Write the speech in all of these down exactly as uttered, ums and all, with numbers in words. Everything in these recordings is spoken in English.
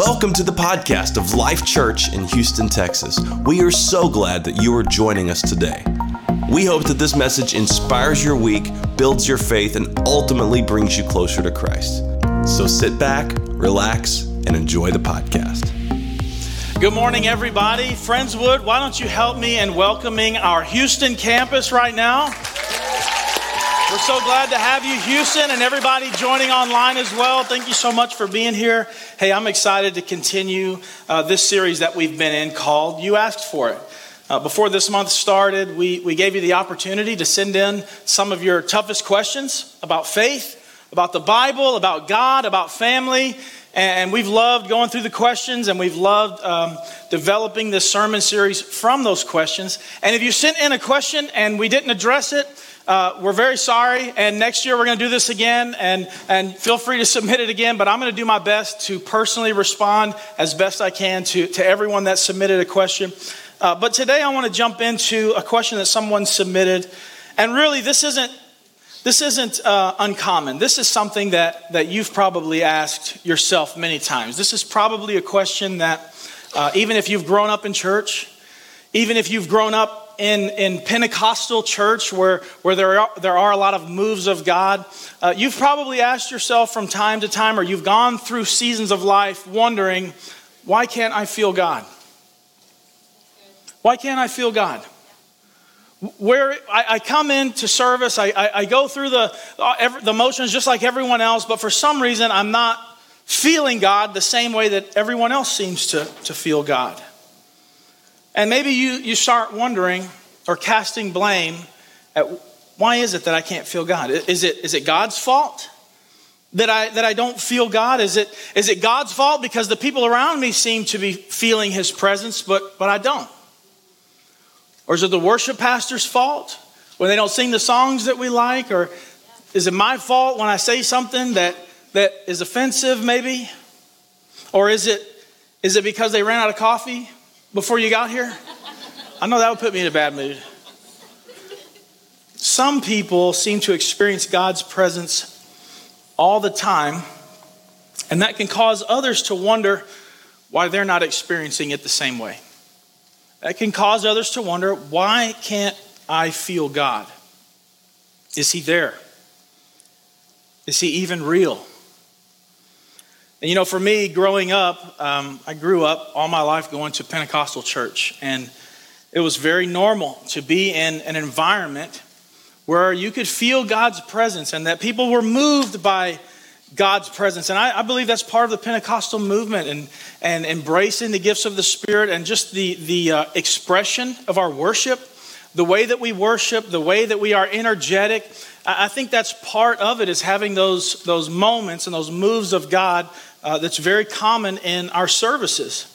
Welcome to the podcast of Life Church in Houston, Texas. We are so glad that you are joining us today. We hope that this message inspires your week, builds your faith, and ultimately brings you closer to Christ. So sit back, relax, and enjoy the podcast. Good morning, everybody. Friendswood, why don't you help me in welcoming our Houston campus right now? We're so glad to have you, Houston, and everybody joining online as well. Thank you so much for being here. Hey, I'm excited to continue uh, this series that we've been in called You Asked For It. Uh, before this month started, we, we gave you the opportunity to send in some of your toughest questions about faith, about the Bible, about God, about family. And we've loved going through the questions, and we've loved um, developing this sermon series from those questions. And if you sent in a question and we didn't address it, Uh, we're very sorry, and next year we're going to do this again, and, and feel free to submit it again, but I'm going to do my best to personally respond as best I can to, to everyone that submitted a question. Uh, but today I want to jump into a question that someone submitted, and really this isn't this isn't uh, uncommon. This is something that, that you've probably asked yourself many times. This is probably a question that uh, even if you've grown up in church, even if you've grown up In, in Pentecostal church where, where there, are, there are a lot of moves of God, uh, you've probably asked yourself from time to time, or you've gone through seasons of life wondering, why can't I feel God? Why can't I feel God? Where I, I come into service, I, I, I go through the, the motions just like everyone else, but for some reason I'm not feeling God the same way that everyone else seems to, to feel God. And maybe you, you start wondering or casting blame at why is it that I can't feel God? Is it is it God's fault that I that I don't feel God? Is it is it God's fault because the people around me seem to be feeling his presence, but but I don't? Or is it the worship pastor's fault when they don't sing the songs that we like? Or is it my fault when I say something that, that is offensive, maybe? Or is it is it because they ran out of coffee before you got here? I know that would put me in a bad mood. Some people seem to experience God's presence all the time, and that can cause others to wonder why they're not experiencing it the same way. That can cause others to wonder, why can't I feel God? Is he there? Is he even real? And you know, for me, growing up, um, I grew up all my life going to Pentecostal church, and it was very normal to be in an environment where you could feel God's presence and that people were moved by God's presence. And I, I believe that's part of the Pentecostal movement and, and embracing the gifts of the Spirit and just the, the uh, expression of our worship, the way that we worship, the way that we are energetic. I, I think that's part of it, is having those, those moments and those moves of God Uh, that's very common in our services.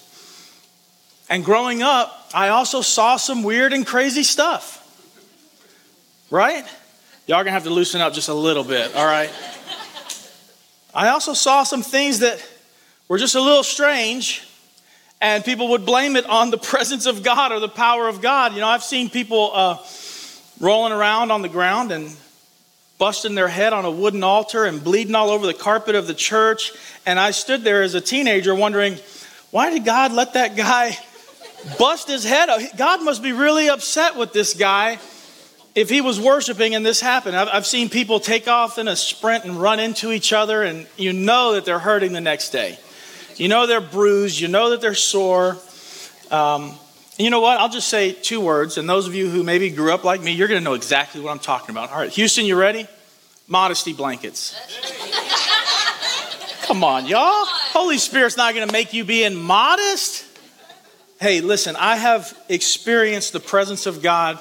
And growing up, I also saw some weird and crazy stuff. Right? Y'all are going to have to loosen up just a little bit, all right? I also saw some things that were just a little strange, and people would blame it on the presence of God or the power of God. You know, I've seen people uh, rolling around on the ground and busting their head on a wooden altar and bleeding all over the carpet of the church. And I stood there as a teenager wondering, why did God let that guy bust his head up? God must be really upset with this guy if he was worshiping and this happened. I've, I've seen people take off in a sprint and run into each other, and you know that they're hurting the next day. You know they're bruised. You know that they're sore. Um, you know what? I'll just say two words, and those of you who maybe grew up like me, you're going to know exactly what I'm talking about. All right, Houston, you ready? Modesty blankets. Come on, y'all. Holy Spirit's not going to make you be immodest. Hey, listen, I have experienced the presence of God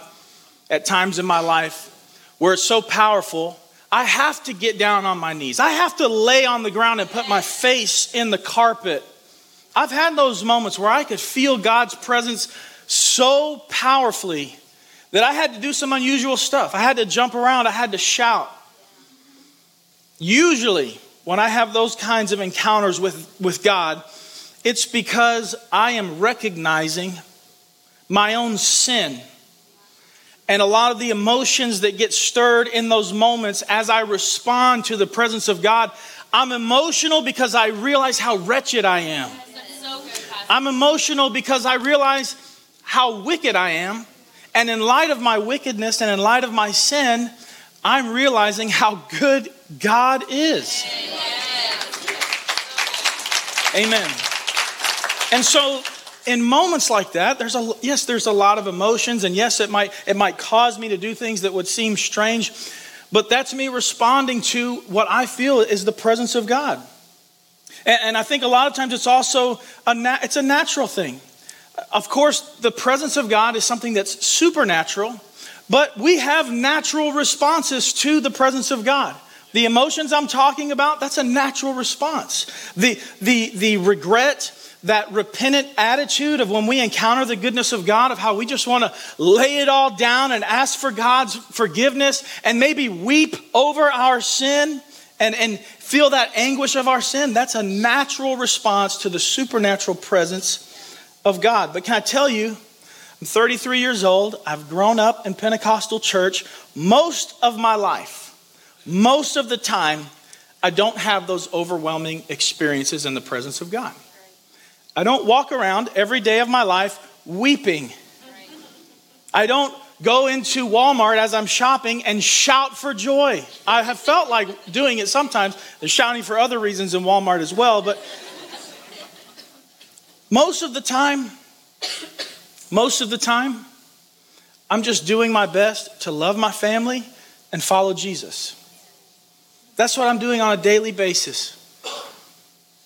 at times in my life where it's so powerful, I have to get down on my knees. I have to lay on the ground and put my face in the carpet. I've had those moments where I could feel God's presence so powerfully that I had to do some unusual stuff. I had to jump around. I had to shout. Usually, when I have those kinds of encounters with, with God, it's because I am recognizing my own sin and a lot of the emotions that get stirred in those moments as I respond to the presence of God. I'm emotional because I realize how wretched I am. Yes. I'm emotional because I realize how wicked I am. And in light of my wickedness and in light of my sin, I'm realizing how good God is. Amen. Amen. And so in moments like that, there's a yes, there's a lot of emotions, and yes, it might it might cause me to do things that would seem strange, but that's me responding to what I feel is the presence of God. And, and I think a lot of times it's also a na- it's a natural thing. Of course, the presence of God is something that's supernatural, but we have natural responses to the presence of God. The emotions I'm talking about, that's a natural response. The the the regret, that repentant attitude of when we encounter the goodness of God, of how we just want to lay it all down and ask for God's forgiveness and maybe weep over our sin and, and feel that anguish of our sin. That's a natural response to the supernatural presence of God. But can I tell you, I'm thirty-three years old. I've grown up in Pentecostal church most of my life. Most of the time, I don't have those overwhelming experiences in the presence of God. I don't walk around every day of my life weeping. I don't go into Walmart as I'm shopping and shout for joy. I have felt like doing it sometimes. They're shouting for other reasons in Walmart as well. But most of the time, most of the time, I'm just doing my best to love my family and follow Jesus. That's what I'm doing on a daily basis.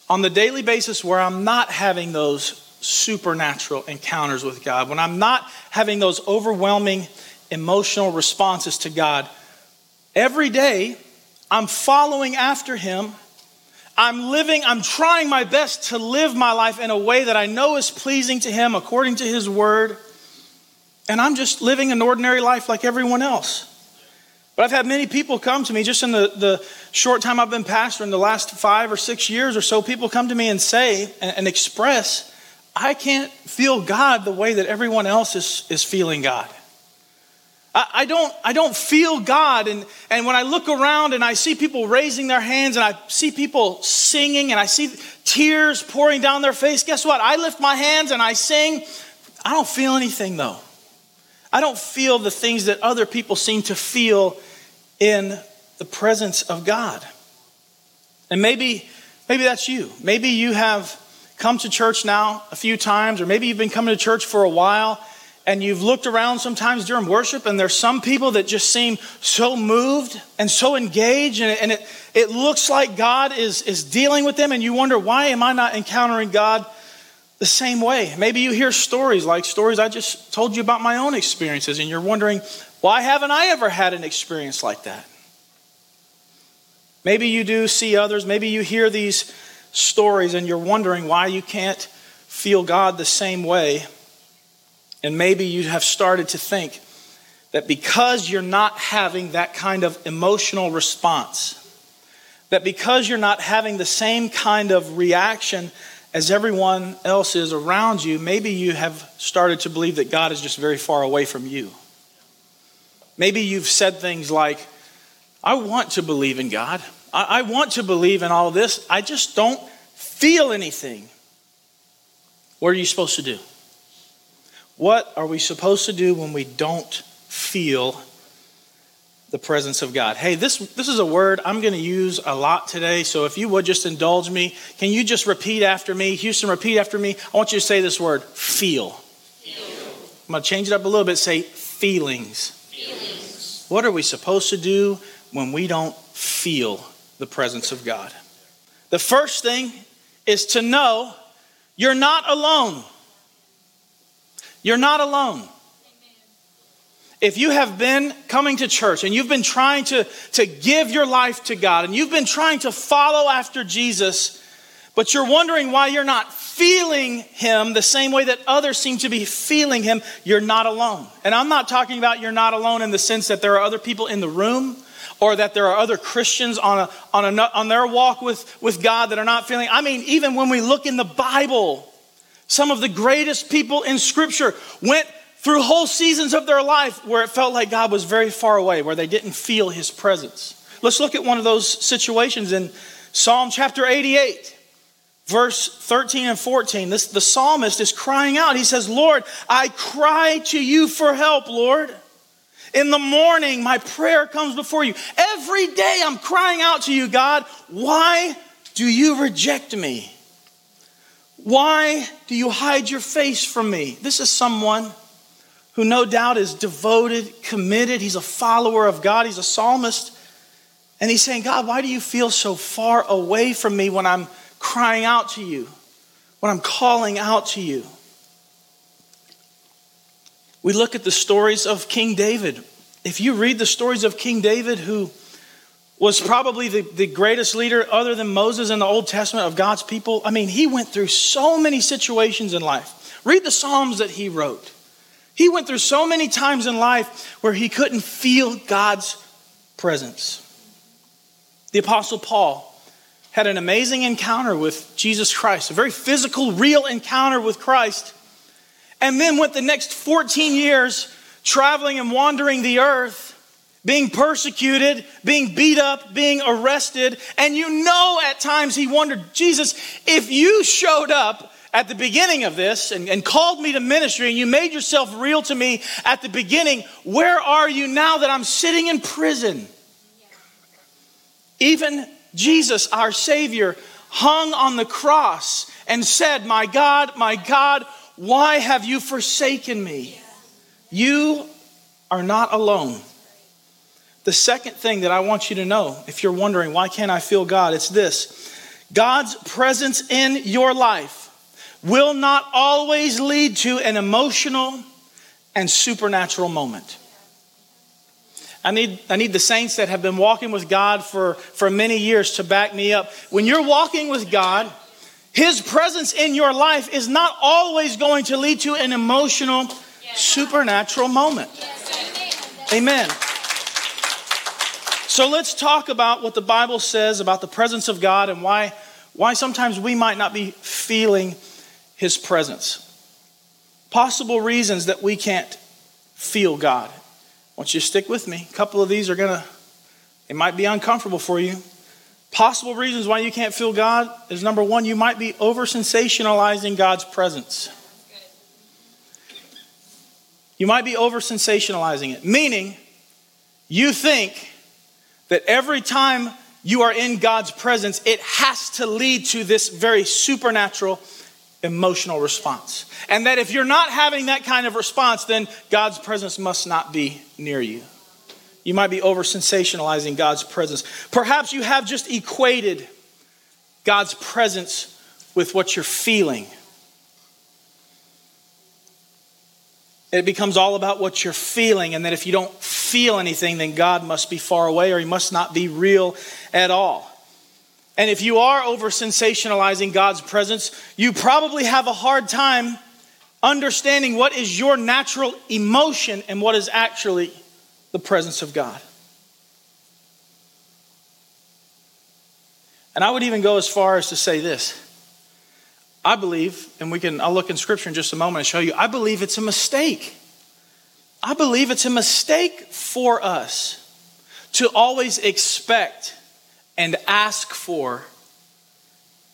On the daily basis where I'm not having those supernatural encounters with God, when I'm not having those overwhelming emotional responses to God, every day I'm following after Him. I'm living, I'm trying my best to live my life in a way that I know is pleasing to Him according to His word. And I'm just living an ordinary life like everyone else. But I've had many people come to me just in the, the short time I've been pastor, in the last five or six years or so, people come to me and say and, and express, I can't feel God the way that everyone else is, is feeling God. I, I don't I don't feel God. And, and when I look around and I see people raising their hands and I see people singing and I see tears pouring down their face, guess what? I lift my hands and I sing. I don't feel anything though. I don't feel the things that other people seem to feel in the presence of God. And maybe maybe that's you. Maybe you have come to church now a few times, or maybe you've been coming to church for a while, and you've looked around sometimes during worship, and there's some people that just seem so moved and so engaged, and it, and it, it looks like God is, is dealing with them, and you wonder, why am I not encountering God the same way? Maybe you hear stories like stories I just told you about my own experiences, and you're wondering, why haven't I ever had an experience like that? Maybe you do see others. Maybe you hear these stories and you're wondering why you can't feel God the same way. And maybe you have started to think that because you're not having that kind of emotional response, that because you're not having the same kind of reaction as everyone else is around you, maybe you have started to believe that God is just very far away from you. Maybe you've said things like, I want to believe in God. I, I want to believe in all this. I just don't feel anything. What are you supposed to do? What are we supposed to do when we don't feel the presence of God? Hey, this this is a word I'm going to use a lot today. So if you would just indulge me, can you just repeat after me? Houston, repeat after me. I want you to say this word, feel. feel. I'm going to change it up a little bit. Say feelings. feelings. What are we supposed to do when we don't feel the presence of God? The first thing is to know you're not alone. You're not alone. If you have been coming to church and you've been trying to, to give your life to God and you've been trying to follow after Jesus, but you're wondering why you're not feeling Him the same way that others seem to be feeling Him, you're not alone. And I'm not talking about you're not alone in the sense that there are other people in the room or that there are other Christians on a, on a, on their walk with, with God that are not feeling. I mean, even when we look in the Bible, some of the greatest people in Scripture went through whole seasons of their life where it felt like God was very far away, where they didn't feel His presence. Let's look at one of those situations in Psalm chapter eighty-eight. Verse thirteen and fourteen, this, the psalmist is crying out. He says, Lord, I cry to you for help, Lord. In the morning, my prayer comes before you. Every day I'm crying out to you, God. Why do you reject me? Why do you hide your face from me? This is someone who no doubt is devoted, committed. He's a follower of God. He's a psalmist. And he's saying, God, why do you feel so far away from me when I'm crying out to you, when I'm calling out to you? We look at the stories of King David. If you read the stories of King David, who was probably the, the greatest leader other than Moses in the Old Testament of God's people, I mean, he went through so many situations in life. Read the Psalms that he wrote. He went through so many times in life where he couldn't feel God's presence. The Apostle Paul had an amazing encounter with Jesus Christ, a very physical, real encounter with Christ. And then went the next fourteen years traveling and wandering the earth, being persecuted, being beat up, being arrested. And you know, at times he wondered, Jesus, if you showed up at the beginning of this and, and called me to ministry and you made yourself real to me at the beginning, where are you now that I'm sitting in prison? Even Jesus, our Savior, hung on the cross and said, my God, my God, why have you forsaken me? You are not alone. The second thing that I want you to know, if you're wondering, why can't I feel God? It's this. God's presence in your life will not always lead to an emotional and supernatural moment. I need, I need the saints that have been walking with God for, for many years to back me up. When you're walking with God, His presence in your life is not always going to lead to an emotional, yes, supernatural moment. Yes. Amen. So let's talk about what the Bible says about the presence of God and why, why sometimes we might not be feeling His presence. Possible reasons that we can't feel God. I want you to stick with me. A couple of these are going to, it might be uncomfortable for you. Possible reasons why you can't feel God is, number one, you might be over-sensationalizing God's presence. You might be over-sensationalizing it. Meaning, you think that every time you are in God's presence, it has to lead to this very supernatural emotional response. And that if you're not having that kind of response, then God's presence must not be near you. You might be over-sensationalizing God's presence. Perhaps you have just equated God's presence with what you're feeling. It becomes all about what you're feeling, and that if you don't feel anything, then God must be far away or He must not be real at all. And if you are over-sensationalizing God's presence, you probably have a hard time understanding what is your natural emotion and what is actually the presence of God. And I would even go as far as to say this. I believe, and we can, I'll look in Scripture in just a moment and show you, I believe it's a mistake. I believe it's a mistake for us to always expect and ask for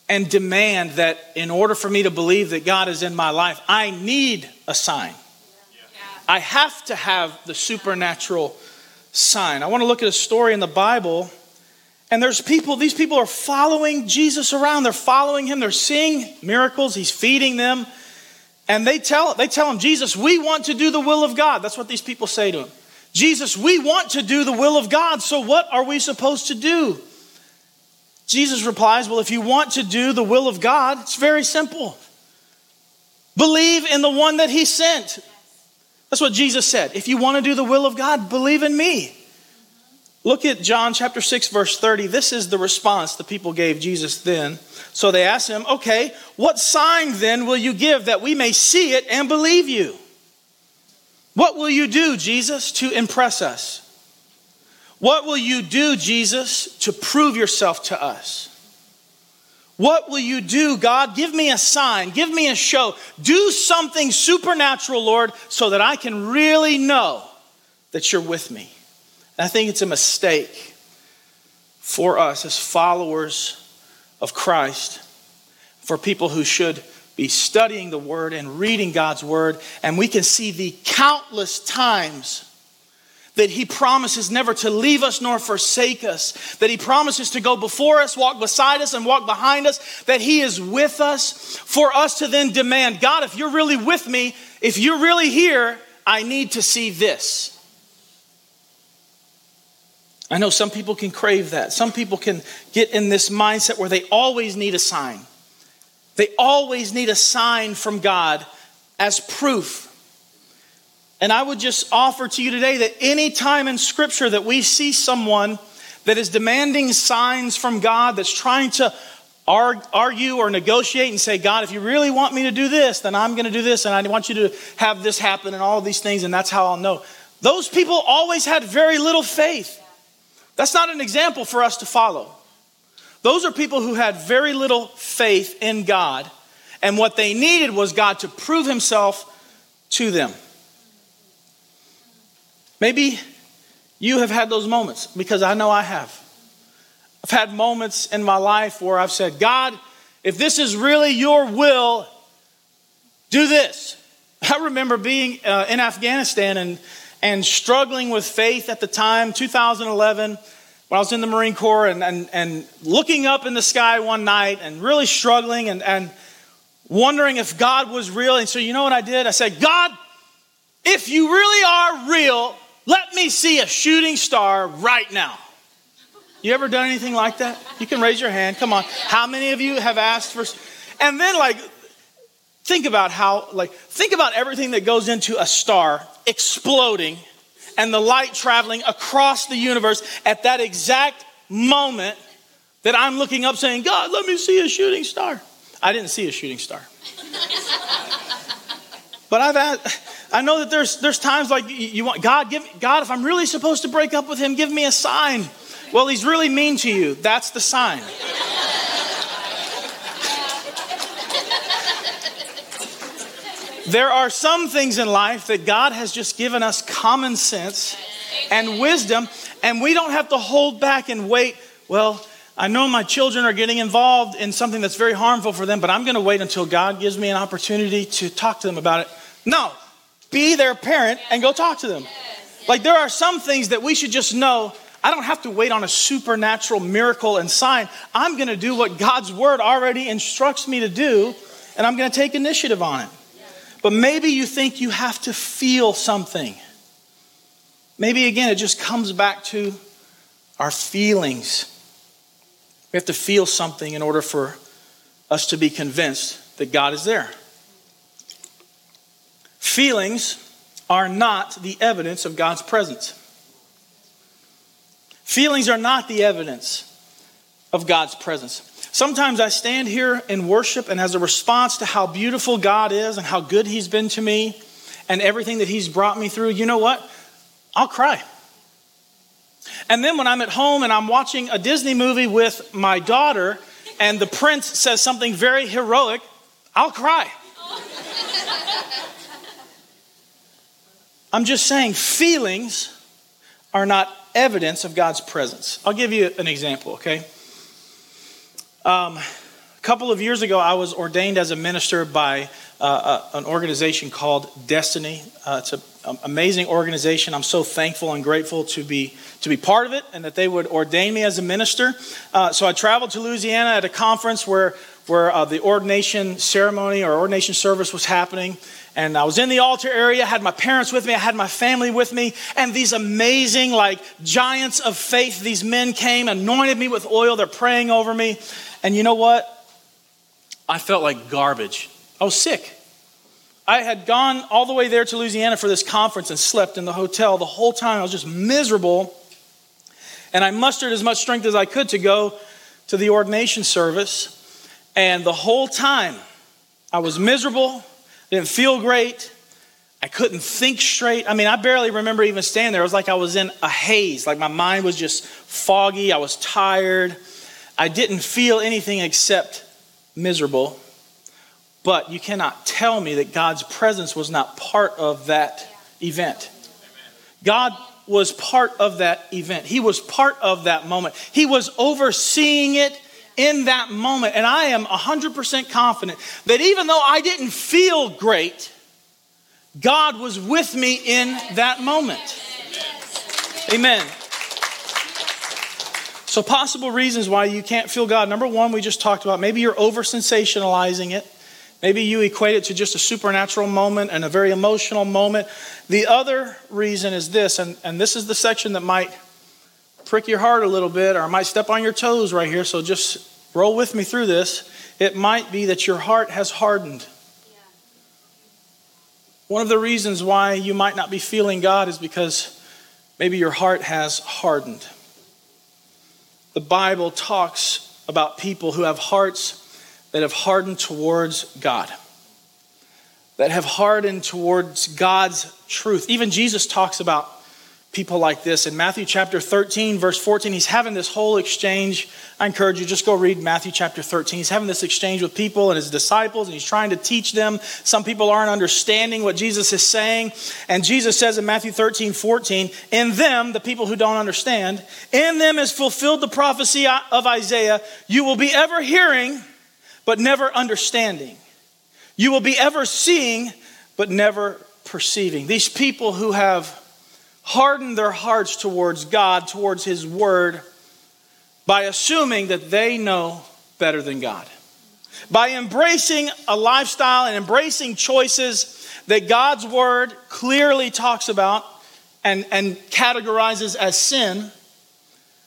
and demand that in order for me to believe that God is in my life, I need a sign. I have to have the supernatural sign. I want to look at a story in the Bible, and there's people, these people are following Jesus around. They're following Him. They're seeing miracles. He's feeding them. And they tell, they tell Him, Jesus, we want to do the will of God. That's what these people say to Him. Jesus, we want to do the will of God. So what are we supposed to do? Jesus replies, well, if you want to do the will of God, it's very simple. Believe in the one that He sent. That's what Jesus said. If you want to do the will of God, believe in me. Look at John chapter six, verse thirty. This is the response the people gave Jesus then. So they asked Him, okay, what sign then will you give that we may see it and believe you? What will you do, Jesus, to impress us? What will you do, Jesus, to prove yourself to us? What will you do, God? Give me a sign. Give me a show. Do something supernatural, Lord, so that I can really know that you're with me. And I think it's a mistake for us as followers of Christ for people who should be studying the word and reading God's word. And we can see the countless times that he promises never to leave us nor forsake us, that he promises to go before us, walk beside us, and walk behind us, that he is with us, for us to then demand, God, if you're really with me, if you're really here, I need to see this. I know some people can crave that. Some people can get in this mindset where they always need a sign. They always need a sign from God as proof. And I would just offer to you today that any time in Scripture that we see someone that is demanding signs from God, that's trying to argue or negotiate and say, God, if you really want me to do this, then I'm going to do this, and I want you to have this happen and all of these things, and that's how I'll know. Those people always had very little faith. That's not an example for us to follow. Those are people who had very little faith in God, and what they needed was God to prove himself to them. Maybe you have had those moments, because I know I have. I've had moments in my life where I've said, God, if this is really your will, do this. I remember being uh, in Afghanistan and And struggling with faith at the time, two thousand eleven, when I was in the Marine Corps, and, and, and looking up in the sky one night and really struggling and, and wondering if God was real. And so you know what I did? I said, God, if you really are real, let me see a shooting star right now. You ever done anything like that? You can raise your hand. Come on. How many of you have asked for? And then like, think about how, like, think about everything that goes into a star exploding and the light traveling across the universe at that exact moment that I'm looking up saying, God, let me see a shooting star. I didn't see a shooting star. But I've asked, I know that there's there's times like you want, God, give me, God, if I'm really supposed to break up with him, give me a sign. Well, he's really mean to you. That's the sign. There are some things in life that God has just given us common sense and wisdom, and we don't have to hold back and wait. Well, I know my children are getting involved in something that's very harmful for them, but I'm going to wait until God gives me an opportunity to talk to them about it. No, be their parent and go talk to them. Like, there are some things that we should just know. I don't have to wait on a supernatural miracle and sign. I'm going to do what God's word already instructs me to do, and I'm going to take initiative on it. But maybe you think you have to feel something. Maybe, again, it just comes back to our feelings. We have to feel something in order for us to be convinced that God is there. Feelings are not the evidence of God's presence. Feelings are not the evidence of God's presence. Sometimes I stand here in worship, and as a response to how beautiful God is and how good he's been to me and everything that he's brought me through, you know what? I'll cry. And then when I'm at home and I'm watching a Disney movie with my daughter and the prince says something very heroic, I'll cry. I'm just saying, feelings are not evidence of God's presence. I'll give you an example, okay? Um, a couple of years ago, I was ordained as a minister by uh, a, an organization called Destiny. Uh, it's a, an amazing organization. I'm so thankful and grateful to be to be part of it, and that they would ordain me as a minister. Uh, so I traveled to Louisiana at a conference where where uh, the ordination ceremony or ordination service was happening. And I was in the altar area, I had my parents with me, I had my family with me, and these amazing, like, giants of faith, these men came, anointed me with oil, they're praying over me. And you know what? I felt like garbage. I was sick. I had gone all the way there to Louisiana for this conference and slept in the hotel the whole time. I was just miserable. And I mustered as much strength as I could to go to the ordination service. And the whole time, I was miserable. Didn't feel great. I couldn't think straight. I mean, I barely remember even standing there. It was like I was in a haze. Like my mind was just foggy. I was tired. I didn't feel anything except miserable. But you cannot tell me that God's presence was not part of that event. God was part of that event. He was part of that moment. He was overseeing it. in that moment. And I am one hundred percent confident that even though I didn't feel great, God was with me in that moment. Amen. So possible reasons why you can't feel God. Number one, we just talked about, maybe you're over-sensationalizing it. Maybe you equate it to just a supernatural moment and a very emotional moment. The other reason is this, and, and this is the section that might prick your heart a little bit, or might step on your toes right here, so just roll with me through this. It might be that your heart has hardened. One of the reasons why you might not be feeling God is because maybe your heart has hardened. The Bible talks about people who have hearts that have hardened towards God, that have hardened towards God's truth. Even Jesus talks about people like this in Matthew chapter thirteen, verse fourteen. He's having this whole exchange. I encourage you, just go read Matthew chapter thirteen. He's having this exchange with people and his disciples, and he's trying to teach them. Some people aren't understanding what Jesus is saying. And Jesus says in Matthew thirteen, fourteen, in them, the people who don't understand, in them is fulfilled the prophecy of Isaiah. You will be ever hearing, but never understanding. You will be ever seeing, but never perceiving. These people who have hardened their hearts towards God, towards his word, by assuming that they know better than God, by embracing a lifestyle and embracing choices that God's word clearly talks about and, and categorizes as sin.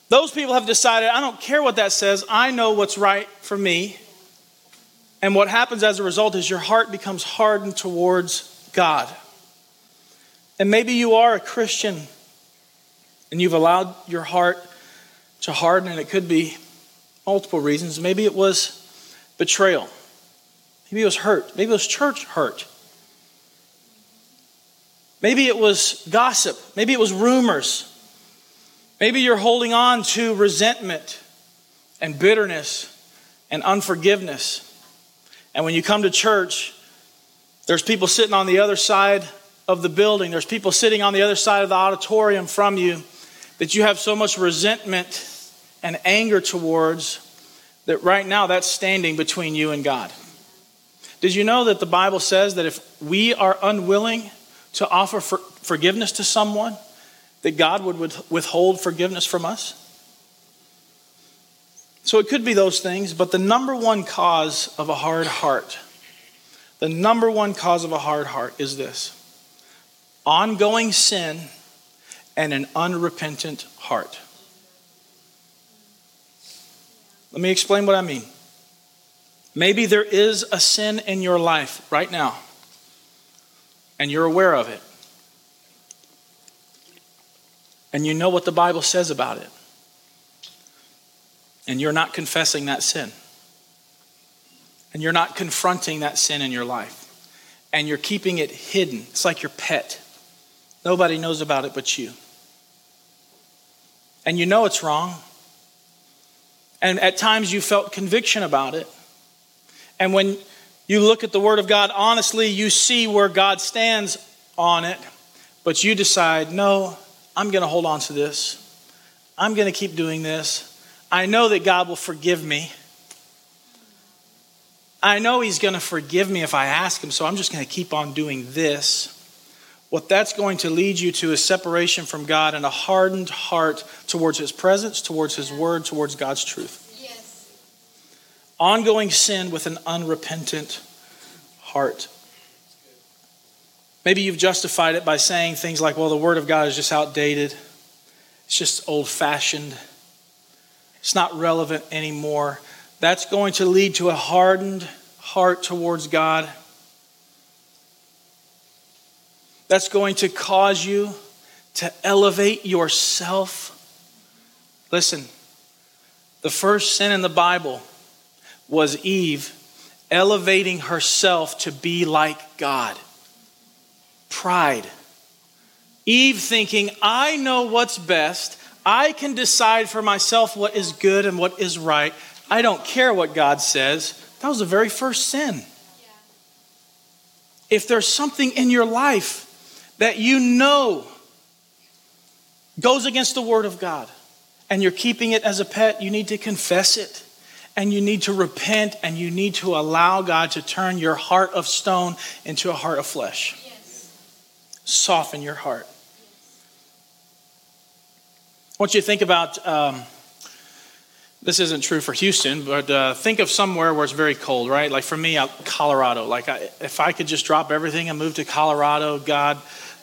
Those people have decided, I don't care what that says, I know what's right for me. And what happens as a result is your heart becomes hardened towards God. And maybe you are a Christian and you've allowed your heart to harden, and it could be multiple reasons. Maybe it was betrayal. Maybe it was hurt. Maybe it was church hurt. Maybe it was gossip. Maybe it was rumors. Maybe you're holding on to resentment and bitterness and unforgiveness. And when you come to church, there's people sitting on the other side of the building. There's people sitting on the other side of the auditorium from you that you have so much resentment and anger towards that right now that's standing between you and God. Did you know that the Bible says that if we are unwilling to offer for forgiveness to someone, that God would withhold forgiveness from us? So it could be those things, but the number one cause of a hard heart, the number one cause of a hard heart is this: ongoing sin and an unrepentant heart. Let me explain what I mean. Maybe there is a sin in your life right now, and you're aware of it, and you know what the Bible says about it, and you're not confessing that sin. And you're not confronting that sin in your life. And you're keeping it hidden. It's like your pet. Nobody knows about it but you. And you know it's wrong. And at times you felt conviction about it. And when you look at the Word of God honestly, you see where God stands on it. But you decide, no, I'm going to hold on to this. I'm going to keep doing this. I know that God will forgive me. I know he's going to forgive me if I ask him, so I'm just going to keep on doing this. What that's going to lead you to is separation from God and a hardened heart towards his presence, towards his word, towards God's truth. Yes. Ongoing sin with an unrepentant heart. Maybe you've justified it by saying things like, well, the word of God is just outdated. It's just old-fashioned. It's not relevant anymore. That's going to lead to a hardened heart towards God. That's going to cause you to elevate yourself. Listen, the first sin in the Bible was Eve elevating herself to be like God. Pride. Eve thinking, I know what's best. I can decide for myself what is good and what is right. I don't care what God says. That was the very first sin. Yeah. If there's something in your life that you know goes against the word of God and you're keeping it as a pet, you need to confess it And you need to repent, and you need to allow God to turn your heart of stone into a heart of flesh. Yes. Soften your heart. Yes. I want you to think about, um, this isn't true for Houston, but uh, think of somewhere where it's very cold, right? Like for me, out Colorado. Like I, if I could just drop everything and move to Colorado, God,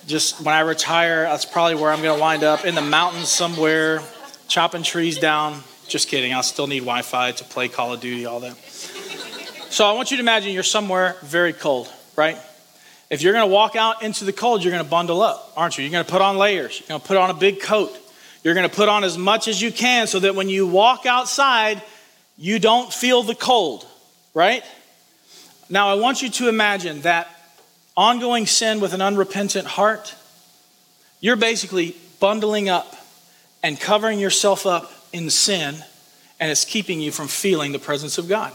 just when I retire, that's probably where I'm going to wind up, in the mountains somewhere, chopping trees down. Just kidding. I'll still need Wi-Fi to play Call of Duty, all that. So I want you to imagine you're somewhere very cold, right? If you're going to walk out into the cold, you're going to bundle up, aren't you? You're going to put on layers. You're going to put on a big coat. You're going to put on as much as you can so that when you walk outside, you don't feel the cold, right? Now, I want you to imagine that ongoing sin with an unrepentant heart. You're basically bundling up and covering yourself up in sin, and it's keeping you from feeling the presence of God.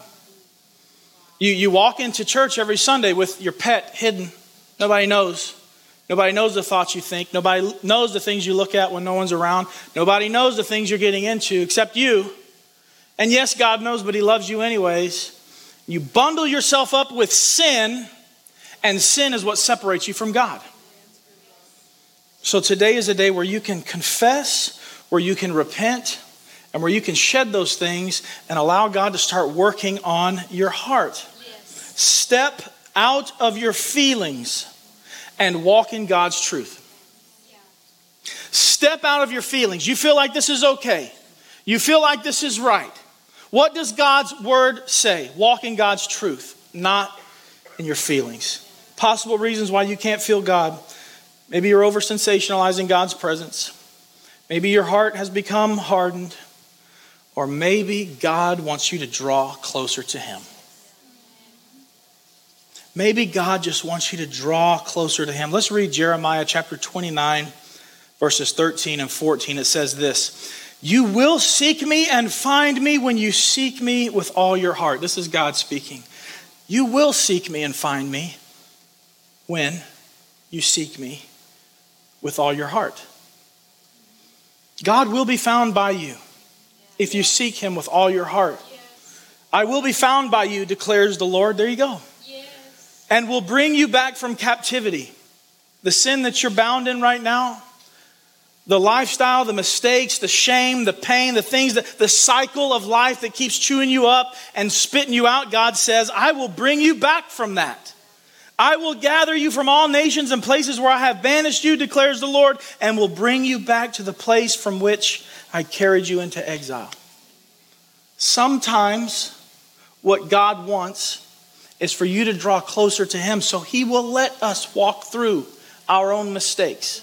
You you walk into church every Sunday with your pet hidden. Nobody knows. Nobody knows the thoughts you think. Nobody knows the things you look at when no one's around. Nobody knows the things you're getting into except you. And yes, God knows, but He loves you anyways. You bundle yourself up with sin, and sin is what separates you from God. So today is a day where you can confess, where you can repent, and where you can shed those things and allow God to start working on your heart. Yes. Step out of your feelings and walk in God's truth. Yeah. Step out of your feelings. You feel like this is okay. You feel like this is right. What does God's word say? Walk in God's truth, not in your feelings. Possible reasons why you can't feel God. Maybe you're over-sensationalizing God's presence. Maybe your heart has become hardened. Or maybe God wants you to draw closer to Him. Maybe God just wants you to draw closer to Him. Let's read Jeremiah chapter twenty-nine, verses thirteen and fourteen. It says this: "You will seek me and find me when you seek me with all your heart." This is God speaking. You will seek me and find me when you seek me with all your heart. God will be found by you if you seek Him with all your heart. Yes. "I will be found by you, declares the Lord." There you go. Yes. "And will bring you back from captivity." The sin that you're bound in right now, the lifestyle, the mistakes, the shame, the pain, the things, that, the cycle of life that keeps chewing you up and spitting you out, God says, "I will bring you back from that. I will gather you from all nations and places where I have banished you, declares the Lord, and will bring you back to the place from which I carried you into exile." Sometimes what God wants is for you to draw closer to Him, so He will let us walk through our own mistakes.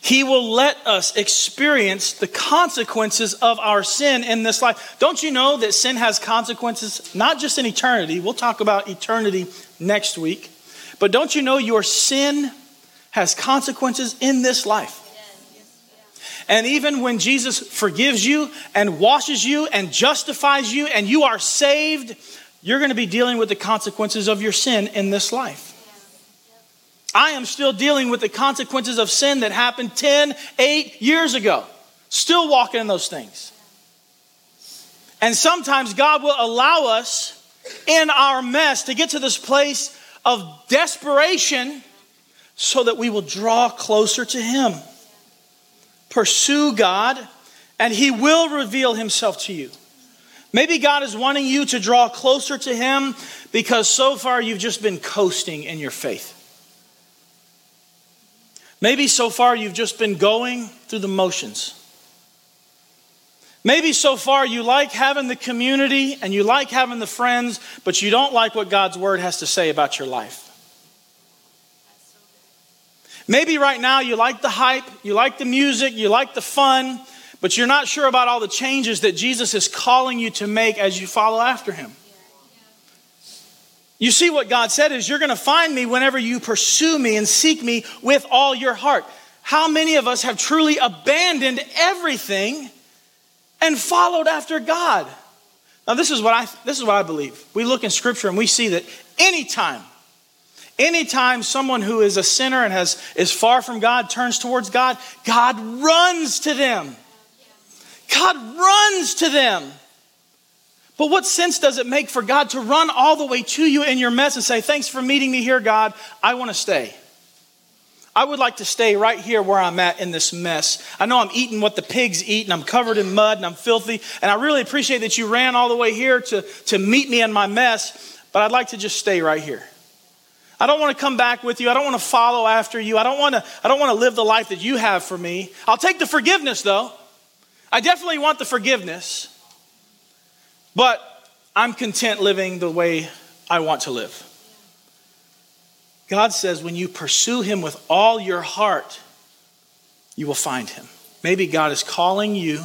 He will let us experience the consequences of our sin in this life. Don't you know that sin has consequences, not just in eternity? We'll talk about eternity next week. But don't you know your sin has consequences in this life? And even when Jesus forgives you and washes you and justifies you and you are saved, you're going to be dealing with the consequences of your sin in this life. I am still dealing with the consequences of sin that happened ten, eight years ago. Still walking in those things. And sometimes God will allow us in our mess to get to this place of desperation so that we will draw closer to Him. Pursue God, and He will reveal Himself to you. Maybe God is wanting you to draw closer to Him because so far you've just been coasting in your faith. Maybe so far you've just been going through the motions. Maybe so far you like having the community and you like having the friends, but you don't like what God's word has to say about your life. Maybe right now you like the hype, you like the music, you like the fun, but you're not sure about all the changes that Jesus is calling you to make as you follow after Him. You see, what God said is, you're going to find me whenever you pursue me and seek me with all your heart. How many of us have truly abandoned everything and followed after God? Now, this is what I this is what I believe. We look in Scripture and we see that anytime Anytime someone who is a sinner and has is far from God turns towards God, God runs to them. God runs to them. But what sense does it make for God to run all the way to you in your mess and say, thanks for meeting me here, God. I want to stay. I would like to stay right here where I'm at in this mess. I know I'm eating what the pigs eat, and I'm covered in mud, and I'm filthy. And I really appreciate that you ran all the way here to, to meet me in my mess, but I'd like to just stay right here. I don't want to come back with you. I don't want to follow after you. I don't want to, I don't want to live the life that you have for me. I'll take the forgiveness, though. I definitely want the forgiveness. But I'm content living the way I want to live. God says when you pursue him with all your heart, you will find him. Maybe God is calling you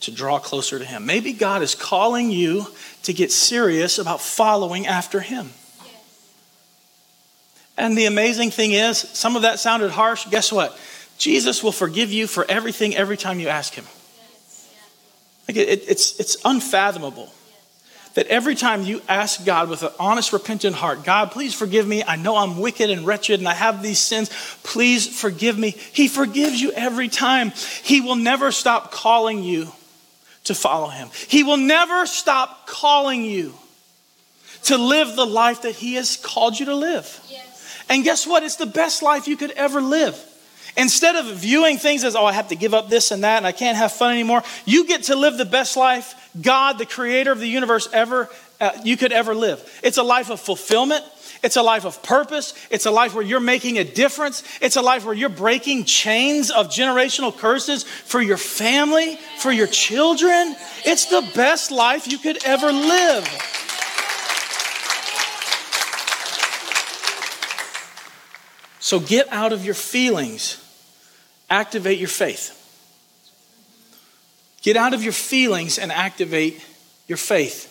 to draw closer to him. Maybe God is calling you to get serious about following after him. Yes. And the amazing thing is, some of that sounded harsh. Guess what? Jesus will forgive you for everything every time you ask him. Yes. Like it, it, it's, it's unfathomable. That every time you ask God with an honest, repentant heart, God, please forgive me. I know I'm wicked and wretched and I have these sins. Please forgive me. He forgives you every time. He will never stop calling you to follow him. He will never stop calling you to live the life that he has called you to live. Yes. And guess what? It's the best life you could ever live. Instead of viewing things as, oh, I have to give up this and that and I can't have fun anymore. You get to live the best life God, the creator of the universe, ever uh, you could ever live. It's a life of fulfillment. It's a life of purpose. It's a life where you're making a difference. It's a life where you're breaking chains of generational curses for your family, for your children. It's the best life you could ever live. So get out of your feelings. Activate your faith. Get out of your feelings and activate your faith.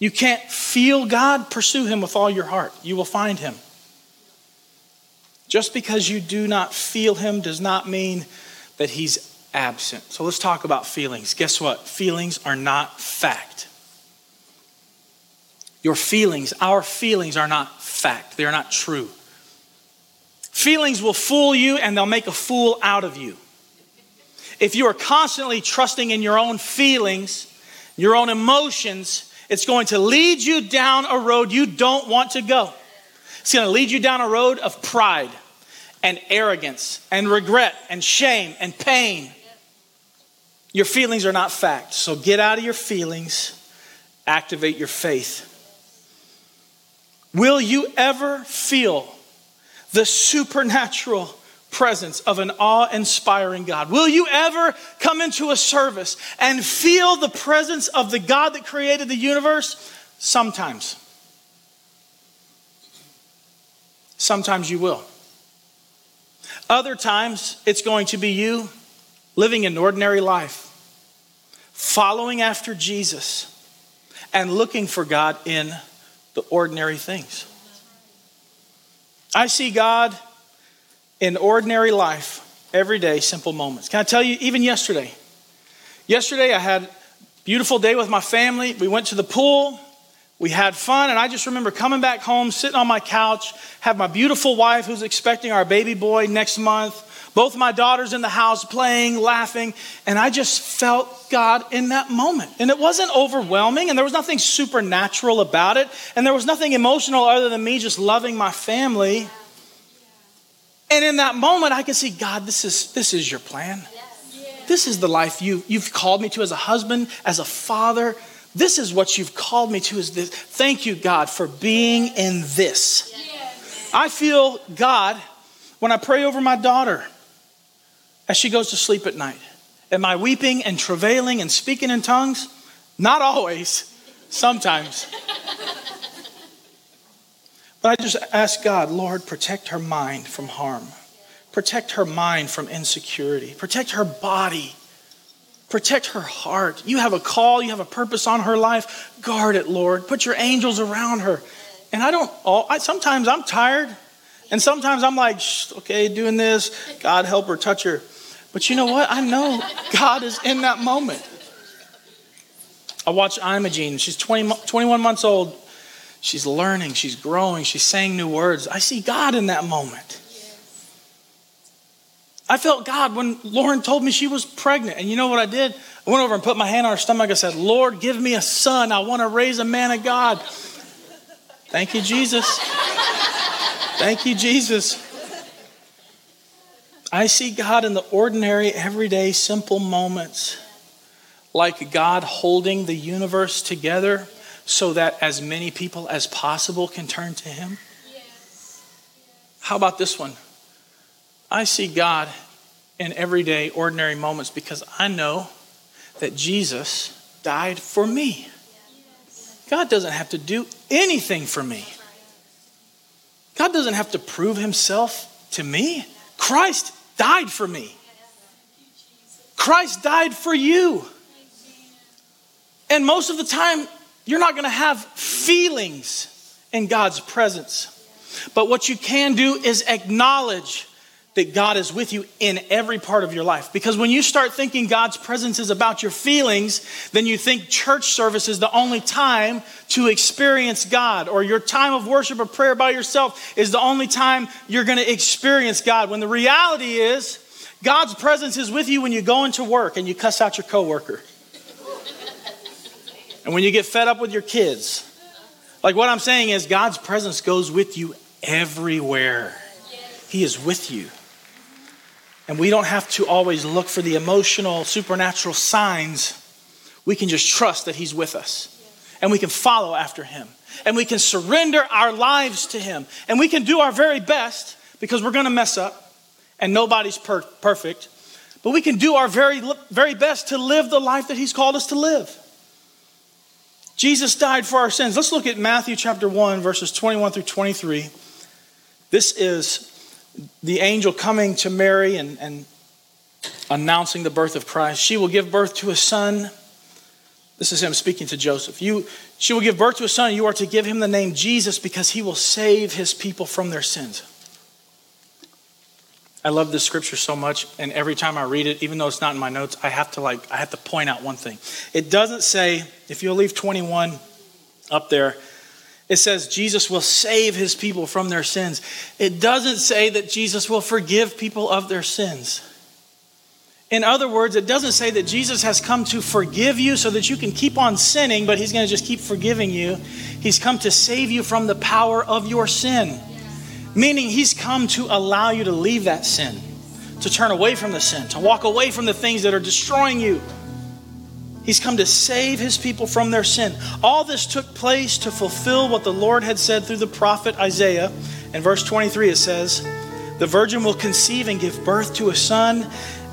You can't feel God. Pursue him with all your heart. You will find him. Just because you do not feel him does not mean that he's absent. So let's talk about feelings. Guess what? Feelings are not fact. Your feelings, our feelings are not fact. They are not true. Feelings will fool you and they'll make a fool out of you. If you are constantly trusting in your own feelings, your own emotions, it's going to lead you down a road you don't want to go. It's going to lead you down a road of pride and arrogance and regret and shame and pain. Your feelings are not fact. So get out of your feelings, activate your faith. Will you ever feel the supernatural presence of an awe-inspiring God? Will you ever come into a service and feel the presence of the God that created the universe? Sometimes. Sometimes you will. Other times, it's going to be you living an ordinary life, following after Jesus, and looking for God in the ordinary things. I see God in ordinary life, everyday, simple moments. Can I tell you, even yesterday, yesterday I had a beautiful day with my family. We went to the pool, we had fun, and I just remember coming back home, sitting on my couch, had my beautiful wife who's expecting our baby boy next month, both my daughters in the house playing, laughing, and I just felt God in that moment. And it wasn't overwhelming, and there was nothing supernatural about it, and there was nothing emotional other than me just loving my family. And in that moment, I could see, God, this is this is your plan. This is the life you, you've called me to as a husband, as a father. This is what you've called me to. Is this. Thank you, God, for being in this. I feel God when I pray over my daughter as she goes to sleep at night. Am I weeping and travailing and speaking in tongues? Not always, sometimes. But I just ask God, Lord, protect her mind from harm. Protect her mind from insecurity. Protect her body. Protect her heart. You have a call. You have a purpose on her life. Guard it, Lord. Put your angels around her. And I don't, all, I, sometimes I'm tired. And sometimes I'm like, shh, okay, doing this. God help her, touch her. But you know what? I know God is in that moment. I watch Imogene. She's twenty, twenty-one months old. She's learning. She's growing. She's saying new words. I see God in that moment. Yes. I felt God when Lauren told me she was pregnant. And you know what I did? I went over and put my hand on her stomach. I said, Lord, give me a son. I want to raise a man of God. Thank you, Jesus. Thank you, Jesus. I see God in the ordinary, everyday, simple moments, like God holding the universe together so that as many people as possible can turn to him. Yes. How about this one? I see God in everyday, ordinary moments because I know that Jesus died for me. God doesn't have to do anything for me. God doesn't have to prove himself to me. Christ died for me. Christ died for you. And most of the time, you're not going to have feelings in God's presence. But what you can do is acknowledge that God is with you in every part of your life. Because when you start thinking God's presence is about your feelings, then you think church service is the only time to experience God, or your time of worship or prayer by yourself is the only time you're going to experience God. When the reality is, God's presence is with you when you go into work and you cuss out your coworker. And when you get fed up with your kids. Like, what I'm saying is God's presence goes with you everywhere. He is with you. And we don't have to always look for the emotional, supernatural signs. We can just trust that he's with us. And we can follow after him. And we can surrender our lives to him. And we can do our very best, because we're going to mess up. And nobody's per- perfect. But we can do our very, very best to live the life that he's called us to live. Jesus died for our sins. Let's look at Matthew chapter one, verses twenty-one through twenty-three. This is the angel coming to Mary and, and announcing the birth of Christ. She will give birth to a son. This is him speaking to Joseph. You, she will give birth to a son, and you are to give him the name Jesus, because he will save his people from their sins. I love this scripture so much, and every time I read it, even though it's not in my notes, I have to like I have to point out one thing. It doesn't say, if you'll leave twenty-one up there, it says Jesus will save his people from their sins. It doesn't say that Jesus will forgive people of their sins. In other words, it doesn't say that Jesus has come to forgive you so that you can keep on sinning, but he's going to just keep forgiving you. He's come to save you from the power of your sin. Yes. Meaning he's come to allow you to leave that sin, to turn away from the sin, to walk away from the things that are destroying you. He's come to save his people from their sin. All this took place to fulfill what the Lord had said through the prophet Isaiah. In verse twenty-three, it says, the virgin will conceive and give birth to a son,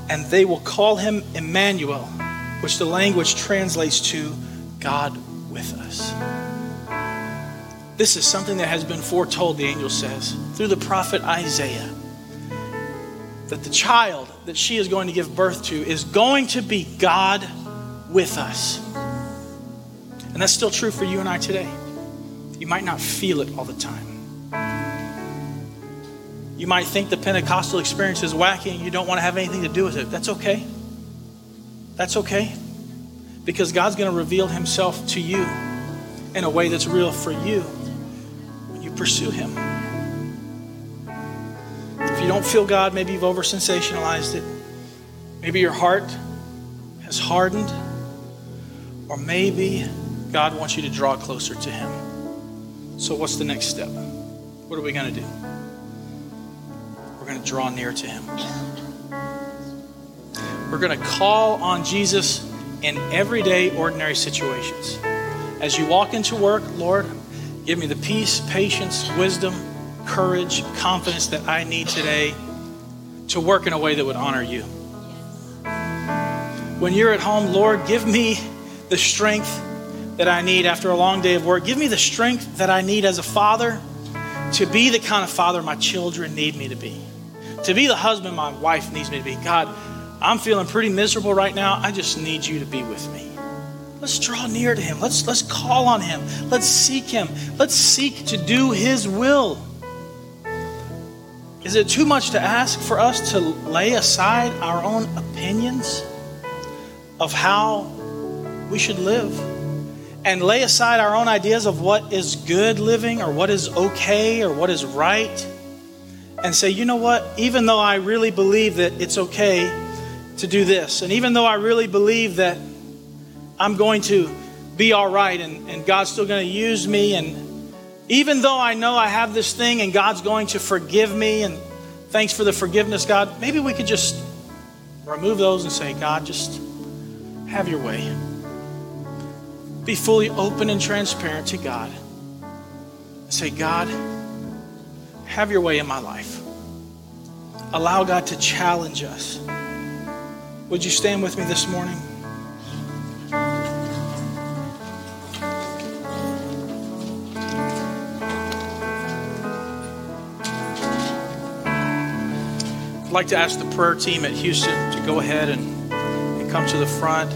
and they will call him Emmanuel, which the language translates to God with us. This is something that has been foretold, the angel says, through the prophet Isaiah, that the child that she is going to give birth to is going to be God with us. And that's still true for you and I today. You might not feel it all the time. You might think the Pentecostal experience is wacky and you don't want to have anything to do with it. That's okay. That's okay. Because God's going to reveal himself to you in a way that's real for you when you pursue him. If you don't feel God, maybe you've over sensationalized it. Maybe your heart has hardened. Or maybe God wants you to draw closer to him. So what's the next step? What are we going to do? We're going to draw near to him. We're going to call on Jesus in everyday, ordinary situations. As you walk into work, Lord, give me the peace, patience, wisdom, courage, confidence that I need today to work in a way that would honor you. When you're at home, Lord, give me the strength that I need after a long day of work. Give me the strength that I need as a father to be the kind of father my children need me to be, to be the husband my wife needs me to be. God, I'm feeling pretty miserable right now. I just need you to be with me. Let's draw near to him. Let's, let's call on him. Let's seek him. Let's seek to do his will. Is it too much to ask for us to lay aside our own opinions of how we should live, and lay aside our own ideas of what is good living or what is okay or what is right, and say, you know what, even though I really believe that it's okay to do this, and even though I really believe that I'm going to be all right and, and God's still going to use me, and even though I know I have this thing and God's going to forgive me, and thanks for the forgiveness, God, maybe we could just remove those and say, God, just have your way. Be fully open and transparent to God. Say, God, have your way in my life. Allow God to challenge us. Would you stand with me this morning? I'd like to ask the prayer team at Houston to go ahead and, and come to the front.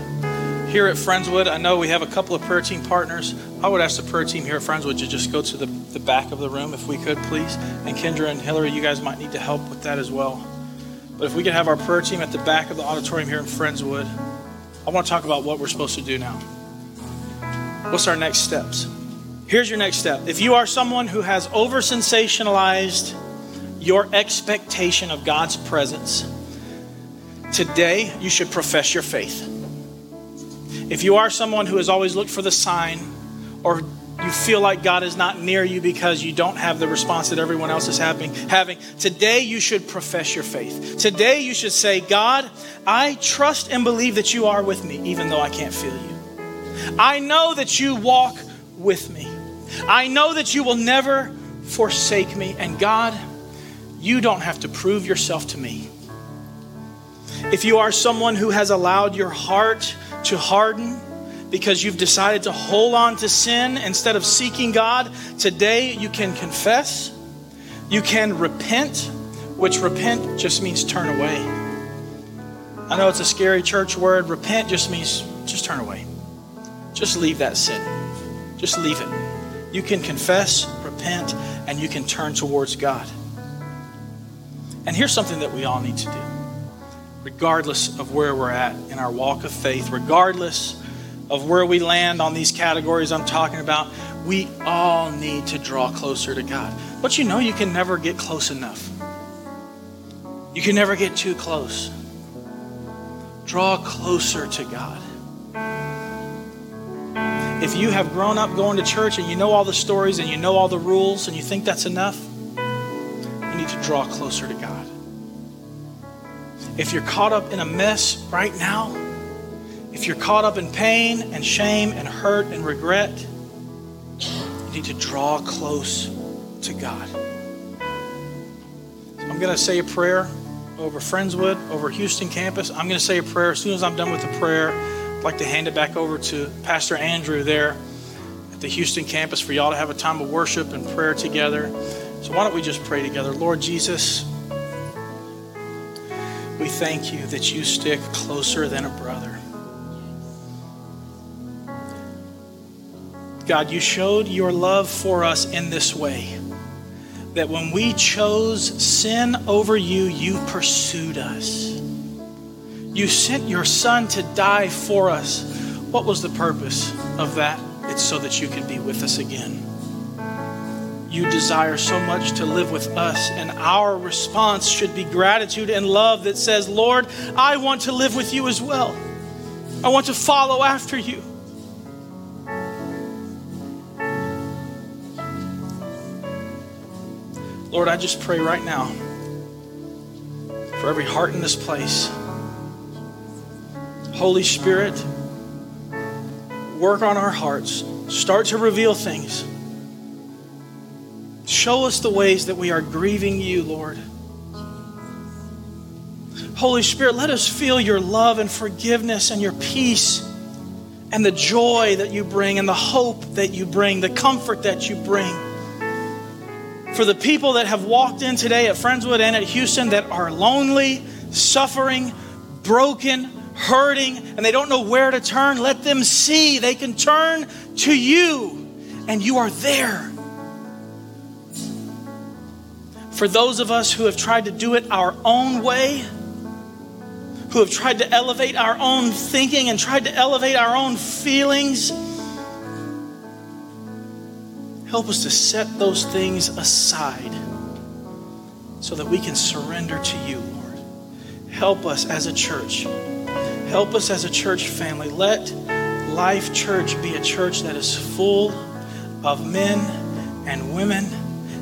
Here at Friendswood, I know we have a couple of prayer team partners. I would ask the prayer team here at Friendswood to just go to the, the back of the room if we could, please. And Kendra and Hillary, you guys might need to help with that as well. But if we could have our prayer team at the back of the auditorium here in Friendswood, I want to talk about what we're supposed to do now. What's our next steps? Here's your next step. If you are someone who has over-sensationalized your expectation of God's presence, today you should profess your faith. If you are someone who has always looked for the sign, or you feel like God is not near you because you don't have the response that everyone else is having, having, today you should profess your faith. Today you should say, God, I trust and believe that you are with me, even though I can't feel you. I know that you walk with me. I know that you will never forsake me. And God, you don't have to prove yourself to me. If you are someone who has allowed your heart to harden because you've decided to hold on to sin instead of seeking God, today you can confess, you can repent, which repent just means turn away. I know it's a scary church word. Repent just means just turn away. Just leave that sin. Just leave it. You can confess, repent, and you can turn towards God. And here's something that we all need to do. Regardless of where we're at in our walk of faith, regardless of where we land on these categories I'm talking about, we all need to draw closer to God. But you know, you can never get close enough. You can never get too close. Draw closer to God. If you have grown up going to church and you know all the stories and you know all the rules and you think that's enough, you need to draw closer to God. If you're caught up in a mess right now, if you're caught up in pain and shame and hurt and regret, you need to draw close to God. So I'm going to say a prayer over Friendswood, over Houston campus. I'm going to say a prayer. As soon as I'm done with the prayer, I'd like to hand it back over to Pastor Andrew there at the Houston campus for y'all to have a time of worship and prayer together. So why don't we just pray together? Lord Jesus, we thank you that you stick closer than a brother. God, you showed your love for us in this way, that when we chose sin over you, you pursued us. You sent your son to die for us. What was the purpose of that? It's so that you could be with us again. You desire so much to live with us, and our response should be gratitude and love that says, Lord, I want to live with you as well. I want to follow after you. Lord, I just pray right now for every heart in this place. Holy Spirit, work on our hearts. Start to reveal things. Show us the ways that we are grieving you, Lord. Holy Spirit, let us feel your love and forgiveness and your peace and the joy that you bring and the hope that you bring, the comfort that you bring. For the people that have walked in today at Friendswood and at Houston that are lonely, suffering, broken, hurting, and they don't know where to turn, let them see they can turn to you and you are there. For those of us who have tried to do it our own way, who have tried to elevate our own thinking and tried to elevate our own feelings, help us to set those things aside so that we can surrender to you, Lord. Help us as a church. Help us as a church family. Let Life Church be a church that is full of men and women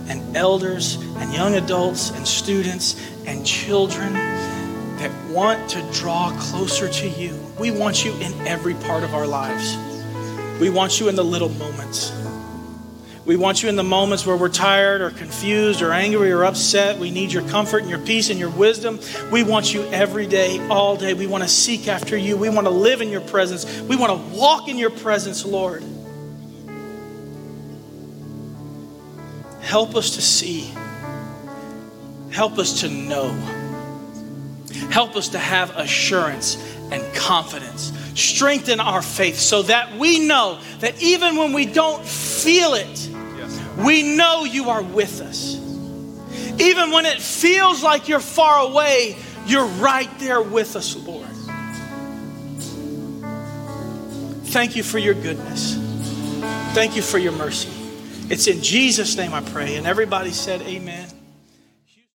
and elders and young adults and students and children that want to draw closer to you. We want you in every part of our lives. We want you in the little moments. We want you in the moments where we're tired or confused or angry or upset. We need your comfort and your peace and your wisdom. We want you every day, all day. We want to seek after you. We want to live in your presence. We want to walk in your presence, Lord. Help us to see. Help us to know. Help us to have assurance and confidence. Strengthen our faith so that we know that even when we don't feel it, we know you are with us. Even when it feels like you're far away, you're right there with us, Lord. Thank you for your goodness. Thank you for your mercy. It's in Jesus' name I pray. And everybody said amen.